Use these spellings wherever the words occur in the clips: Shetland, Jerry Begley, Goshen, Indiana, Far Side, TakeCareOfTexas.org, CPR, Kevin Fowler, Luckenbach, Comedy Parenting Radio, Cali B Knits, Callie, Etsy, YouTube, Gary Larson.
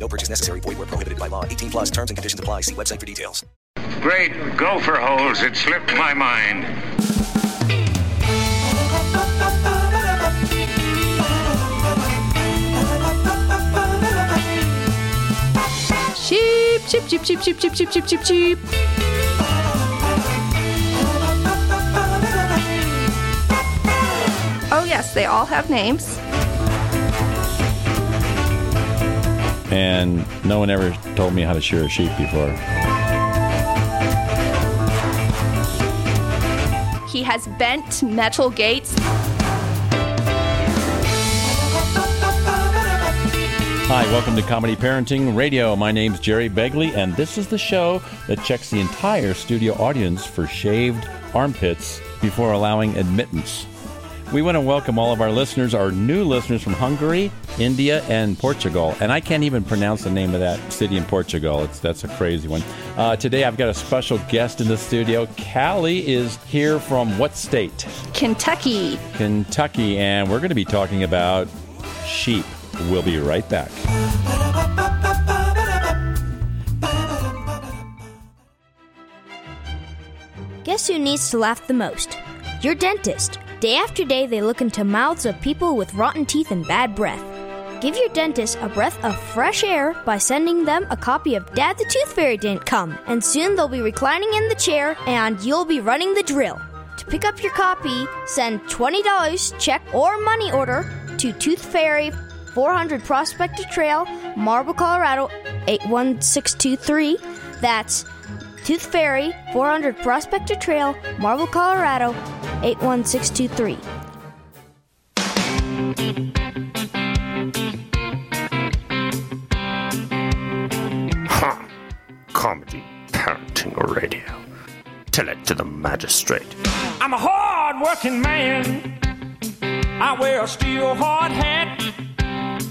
No purchase necessary. Void where prohibited by law. 18 plus terms and conditions apply. See website for details. Great gopher holes. It slipped my mind. Sheep, sheep, sheep, sheep, sheep, sheep, sheep, sheep, sheep, sheep. Oh, yes, they all have names. And no one ever told me how to shear a sheep before. He has bent metal gates. Hi, welcome to Comedy Parenting Radio. My name's Jerry Begley, and this is the show that checks the entire studio audience for shaved armpits before allowing admittance. We want to welcome all of our listeners, our new listeners from Hungary, India, and Portugal. And I can't even pronounce the name of that city in Portugal. That's a crazy one. Today I've got a special guest in the studio. Callie is here from what state? Kentucky. Kentucky. And we're going to be talking about sheep. We'll be right back. Guess who needs to laugh the most? Your dentist. Day after day, they look into mouths of people with rotten teeth and bad breath. Give your dentist a breath of fresh air by sending them a copy of Dad the Tooth Fairy Didn't Come, and soon they'll be reclining in the chair, and you'll be running the drill. To pick up your copy, send $20, check, or money order to Tooth Fairy, 400 Prospector Trail, Marble, Colorado, 81623. That's Tooth Fairy, 400 Prospector Trail, Marble, Colorado, 81623. Ha! Comedy Parenting Radio. Tell it to the magistrate. I'm a hard-working man. I wear a steel hard hat.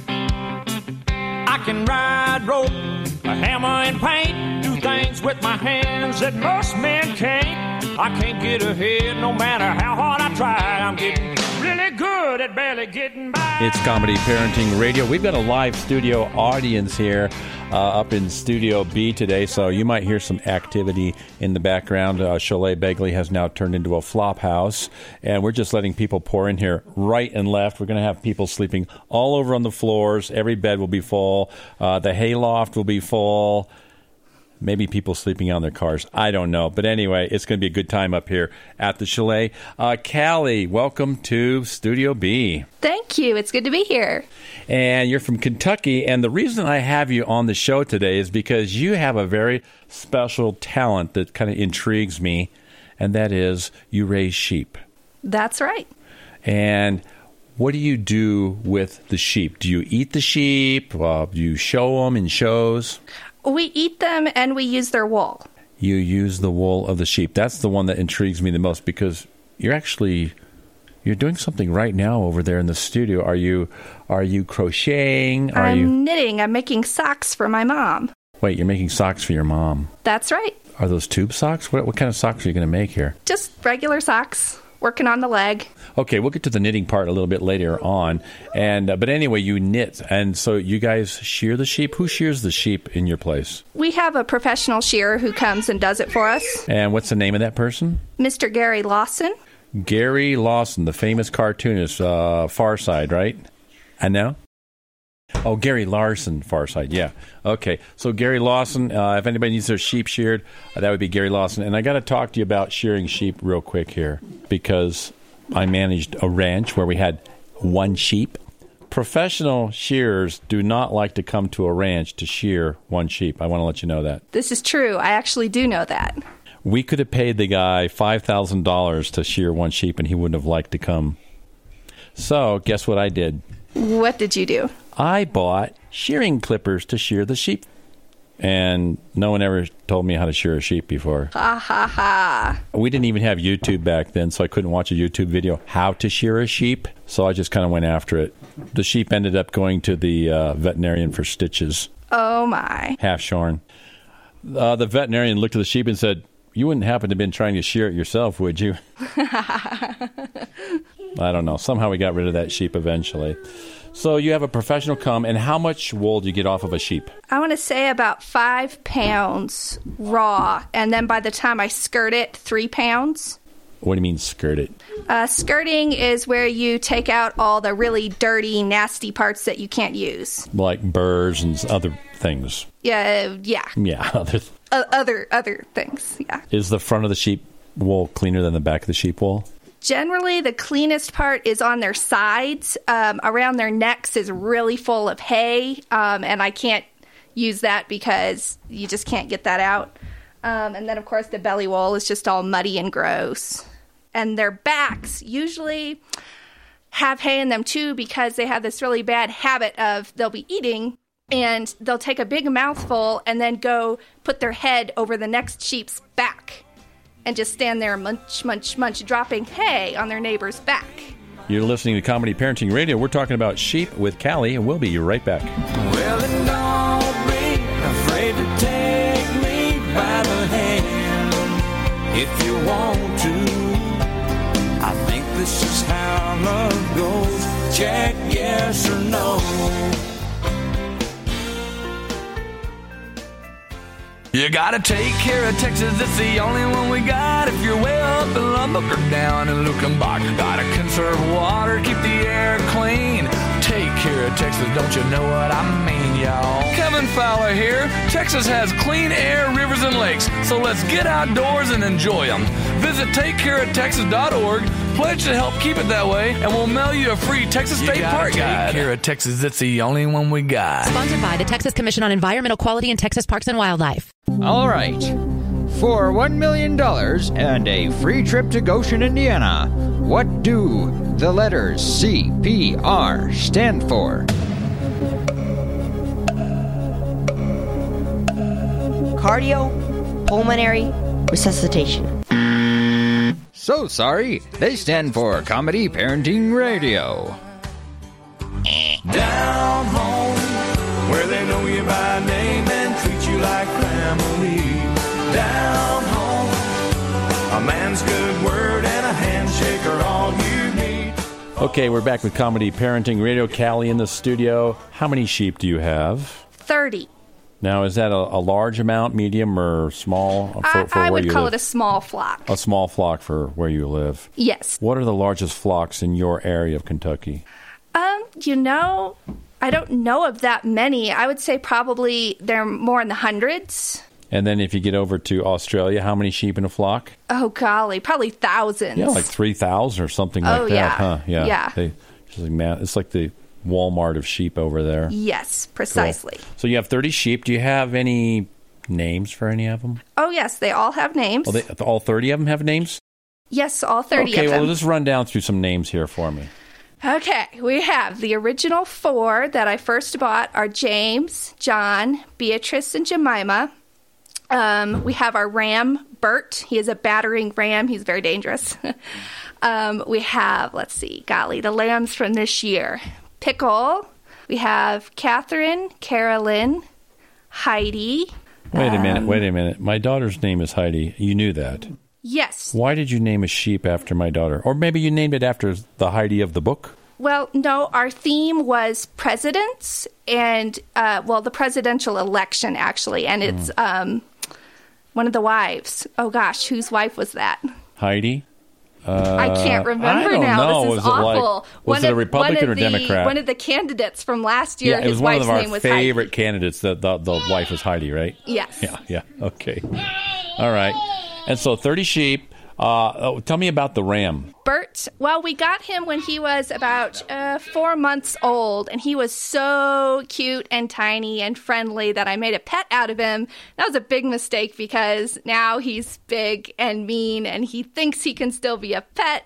I can ride, rope, a hammer and paint. Do things with my hands that most men can't. I can't get ahead no matter how hard I try. I'm getting really good at barely getting by. It's Comedy Parenting Radio. We've got a live studio audience here up in Studio B today, so you might hear some activity in the background. Chalet Begley has now turned into a flop house, and we're just letting people pour in here right and left. We're going to have people sleeping all over on the floors. Every bed will be full. The hayloft will be full. Maybe people sleeping on their cars. I don't know. But anyway, it's going to be a good time up here at the Chalet. Callie, welcome to Studio B. Thank you. It's good to be here. And you're from Kentucky. And the reason I have you on the show today is because you have a very special talent that kind of intrigues me. And that is you raise sheep. That's right. And what do you do with the sheep? Do you eat the sheep? Do you show them in shows? We eat them, and we use their wool. You use the wool of the sheep. That's the one that intrigues me the most, because you're doing something right now over there in the studio. Are you crocheting? I'm knitting. I'm making socks for my mom. Wait, you're making socks for your mom? That's right. Are those tube socks? What kind of socks are you going to make here? Just regular socks. Working on the leg. Okay, we'll get to the knitting part a little bit later on. And but anyway, you knit. And so you guys shear the sheep. Who shears the sheep in your place? We have a professional shearer who comes and does it for us. And what's the name of that person? Mr. Gary Larson. Gary Larson, the famous cartoonist, Far Side, right? I know. Oh, Gary Larson, Far Side, yeah. Okay, so Gary Larson, if anybody needs their sheep sheared, that would be Gary Larson. And I got to talk to you about shearing sheep real quick here, because I managed a ranch where we had one sheep. Professional shearers do not like to come to a ranch to shear one sheep. I want to let you know that. This is true. I actually do know that. We could have paid the guy $5,000 to shear one sheep, and he wouldn't have liked to come. So guess what I did? What did you do? I bought shearing clippers to shear the sheep. And no one ever told me how to shear a sheep before. Ha, ha, ha. We didn't even have YouTube back then, so I couldn't watch a YouTube video how to shear a sheep. So I just kind of went after it. The sheep ended up going to the veterinarian for stitches. Oh, my. Half shorn. The veterinarian looked at the sheep and said, "You wouldn't happen to have been trying to shear it yourself, would you?" I don't know. Somehow we got rid of that sheep eventually. So you have a professional come, and how much wool do you get off of a sheep? I want to say about 5 pounds raw, and then by the time I skirt it, 3 pounds. What do you mean skirt it? Skirting is where you take out all the really dirty, nasty parts that you can't use. Like burrs and other things. Yeah. Yeah, other things, yeah. Is the front of the sheep wool cleaner than the back of the sheep wool? Generally, the cleanest part is on their sides. Around their necks is really full of hay, and I can't use that because you just can't get that out. And then, of course, the belly wool is just all muddy and gross. And their backs usually have hay in them, too, because they have this really bad habit of they'll be eating, and they'll take a big mouthful and then go put their head over the next sheep's back and just stand there munch, munch, munch, dropping hay on their neighbor's back. You're listening to Comedy Parenting Radio. We're talking about sheep with Callie, and we'll be right back. Well, and don't be afraid to take me by the hand if you want to. I think this is how love goes. Check yes or no. You gotta take care of Texas, it's the only one we got. If you're way up in Lubbock or down in Luckenbach, you gotta conserve water, keep the air clean. Take care of Texas, don't you know what I mean, y'all? Kevin Fowler here. Texas has clean air, rivers, and lakes, so let's get outdoors and enjoy them. Visit TakeCareOfTexas.org, pledge to help keep it that way, and we'll mail you a free Texas State Park Guide. Take care of Texas, it's the only one we got. Sponsored by the Texas Commission on Environmental Quality in Texas Parks and Wildlife. All right. For $1 million and a free trip to Goshen, Indiana, what do the letters CPR stand for? Cardiopulmonary resuscitation. So sorry, they stand for Comedy Parenting Radio. Down home, where they know you by name and treat you like family. Down home, a man's good word and a handshake are all you need. Okay, we're back with Comedy Parenting Radio. Callie in the studio. How many sheep do you have? 30. Now, is that a large amount, medium, or small? I would call it a small flock. A small flock for where you live. Yes. What are the largest flocks in your area of Kentucky? I don't know of that many. I would say probably they're more in the hundreds. And then if you get over to Australia, how many sheep in a flock? Oh, golly, probably thousands. Yeah, like 3,000 or something like that. Yeah. Huh? Yeah. It's like the Walmart of sheep over there. Yes, precisely. Cool. So you have 30 sheep. Do you have any names for any of them? Oh, yes, they all have names. Oh, all 30 of them have names? Yes, all 30 of them. Okay, well, just run down through some names here for me. Okay, we have the original four that I first bought are James, John, Beatrice, and Jemima. We have our ram, Bert. He is a battering ram. He's very dangerous. We have, the lambs from this year. Pickle. We have Catherine, Carolyn, Heidi. Wait a minute. My daughter's name is Heidi. You knew that. Yes. Why did you name a sheep after my daughter? Or maybe you named it after the Heidi of the book? Well, no, our theme was presidents and, the presidential election, actually. And it's one of the wives. Oh, gosh, whose wife was that? Heidi? I can't remember now. This is awful. Was it a Republican or Democrat? One of the candidates from last year, his wife's name was Heidi. Yeah, it was one of our favorite candidates. The wife was Heidi, right? Yes. Yeah, okay. All right. And so 30 sheep. Tell me about the ram. Bert, well, we got him when he was about 4 months old, and he was so cute and tiny and friendly that I made a pet out of him. That was a big mistake because now he's big and mean, and he thinks he can still be a pet,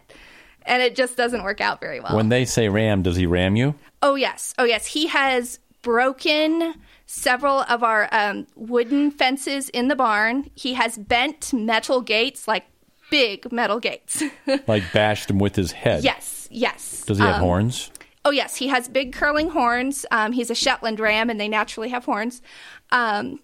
and it just doesn't work out very well. When they say ram, does he ram you? Oh, yes. He has broken several of our wooden fences in the barn. He has bent metal gates, like big metal gates. Like bashed him with his head. Yes, yes. Does he have horns? Oh, yes. He has big curling horns. He's a Shetland ram, and they naturally have horns. And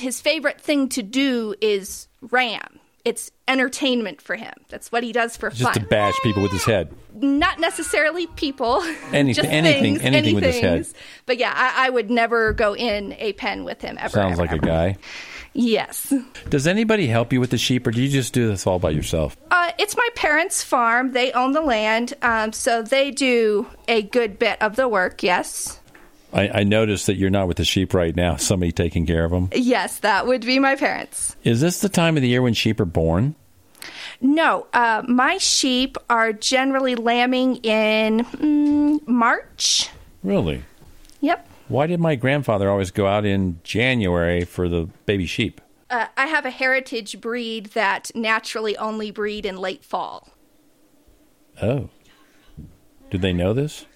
his favorite thing to do is ram. It's entertainment for him. That's what he does for fun. Just to bash people with his head. Not necessarily people. Anything with his head. But yeah, I would never go in a pen with him ever. Sounds like a guy. Yes. Does anybody help you with the sheep, or do you just do this all by yourself? It's my parents' farm. They own the land, so they do a good bit of the work, yes. I noticed that you're not with the sheep right now. Somebody taking care of them? Yes, that would be my parents. Is this the time of the year when sheep are born? No. My sheep are generally lambing in March. Really? Yep. Why did my grandfather always go out in January for the baby sheep? I have a heritage breed that naturally only breed in late fall. Oh. Do they know this?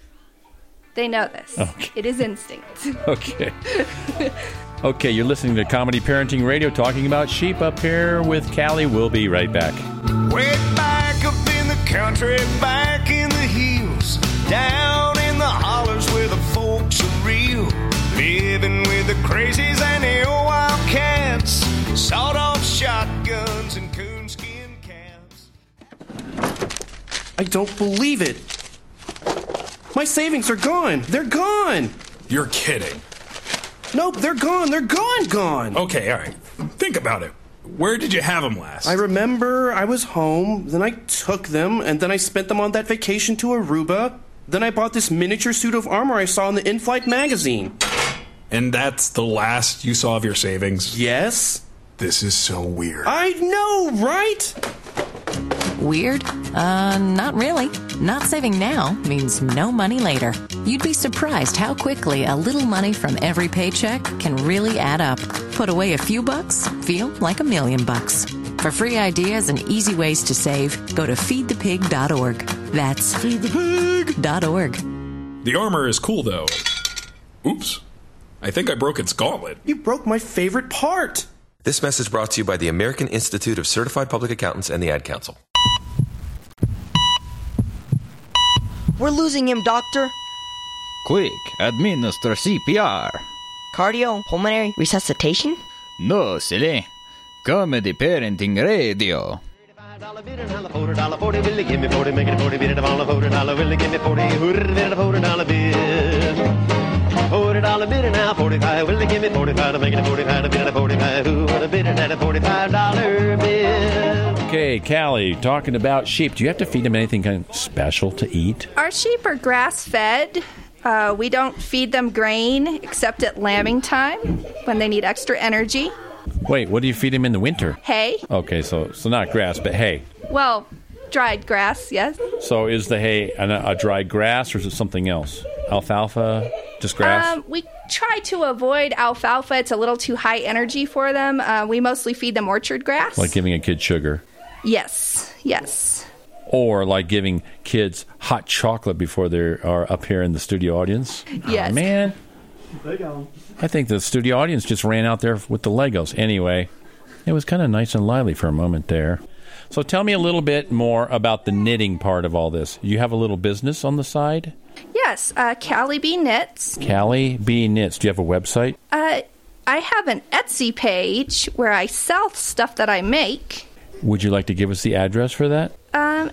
They know this. Okay. It is instinct. Okay. Okay, you're listening to Comedy Parenting Radio, talking about sheep up here with Callie. We'll be right back. Way back up in the country, back in the hills, down in the hollers where the folks are real, living with the crazies and the old wildcats, sawed-off shotguns and coonskin caps. I don't believe it. My savings are gone. They're gone. You're kidding. Nope, they're gone. They're gone, gone. Okay, all right. Think about it. Where did you have them last? I remember I was home, then I took them, and then I spent them on that vacation to Aruba. Then I bought this miniature suit of armor I saw in the in-flight magazine. And that's the last you saw of your savings? Yes. This is so weird. I know, right? Weird? Not really. Not saving now means no money later. You'd be surprised how quickly a little money from every paycheck can really add up. Put away a few bucks, feel like $1,000,000. For free ideas and easy ways to save, go to feedthepig.org. That's feedthepig.org. The armor is cool, though. Oops. I think I broke its gauntlet. You broke my favorite part. This message brought to you by the American Institute of Certified Public Accountants and the Ad Council. We're losing him, Doctor. Quick, administer CPR. Cardiopulmonary resuscitation? No, silly. Comedy Parenting Radio. $40 bid and now $45. Will they give me $45? I'm making it $45. A bid and a $45. Who would have bid and a $45 bid? Okay, Callie, talking about sheep. Do you have to feed them anything kind of special to eat? Our sheep are grass-fed. We don't feed them grain except at lambing time when they need extra energy. Wait, what do you feed them in the winter? Hay. Okay, so not grass, but hay. Well, dried grass, yes. So is the hay a dried grass or is it something else? Alfalfa? Just grass? We try to avoid alfalfa. It's a little too high energy for them. We mostly feed them orchard grass. Like giving a kid sugar. Yes, yes. Or like giving kids hot chocolate before they are up here in the studio audience. Yes. Oh, man. Lego. I think the studio audience just ran out there with the Legos. Anyway, it was kind of nice and lively for a moment there. So tell me a little bit more about the knitting part of all this. You have a little business on the side? Yes, Cali B Knits. Cali B Knits. Do you have a website? I have an Etsy page where I sell stuff that I make. Would you like to give us the address for that?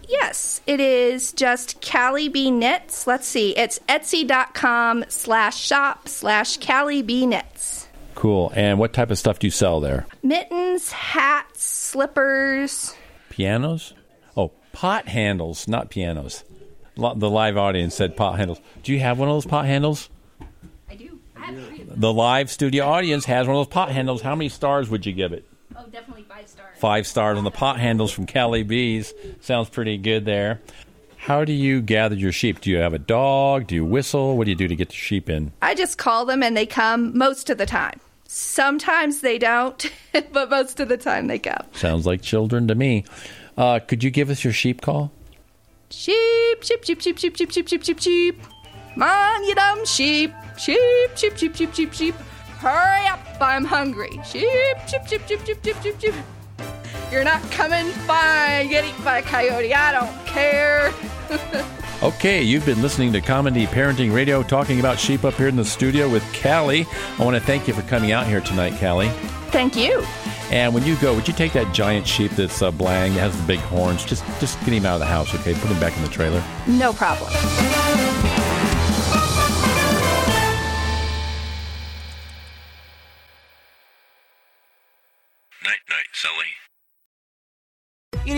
Yes, it is just Cali B Knits. Let's see. It's etsy.com/shop/Cali B Knits. Cool. And what type of stuff do you sell there? Mittens, hats, slippers. Pianos? Oh, pot handles, not pianos. The live audience said pot handles. Do you have one of those pot handles? I do. I have three of them. The live studio audience has one of those pot handles. How many stars would you give it? Oh, definitely 5 stars. 5 stars on the pot handles from Cali B's. Sounds pretty good there. How do you gather your sheep? Do you have a dog? Do you whistle? What do you do to get the sheep in? I just call them and they come most of the time. Sometimes they don't, but most of the time they come. Sounds like children to me. Could you give us your sheep call? Sheep, sheep, sheep, sheep, sheep, sheep, sheep, sheep, sheep, sheep. Come on, you dumb sheep. Sheep, sheep, sheep, sheep, sheep, sheep. Hurry up, I'm hungry. Sheep, sheep, sheep, sheep, sheep, sheep, sheep, sheep. You're not coming, fine. Get eaten by a coyote. I don't care. Okay, you've been listening to Comedy Parenting Radio, talking about sheep up here in the studio with Callie. I want to thank you for coming out here tonight, Callie. Thank you. And when you go, would you take that giant sheep that's blang, that has the big horns, just get him out of the house, okay? Put him back in the trailer. No problem. It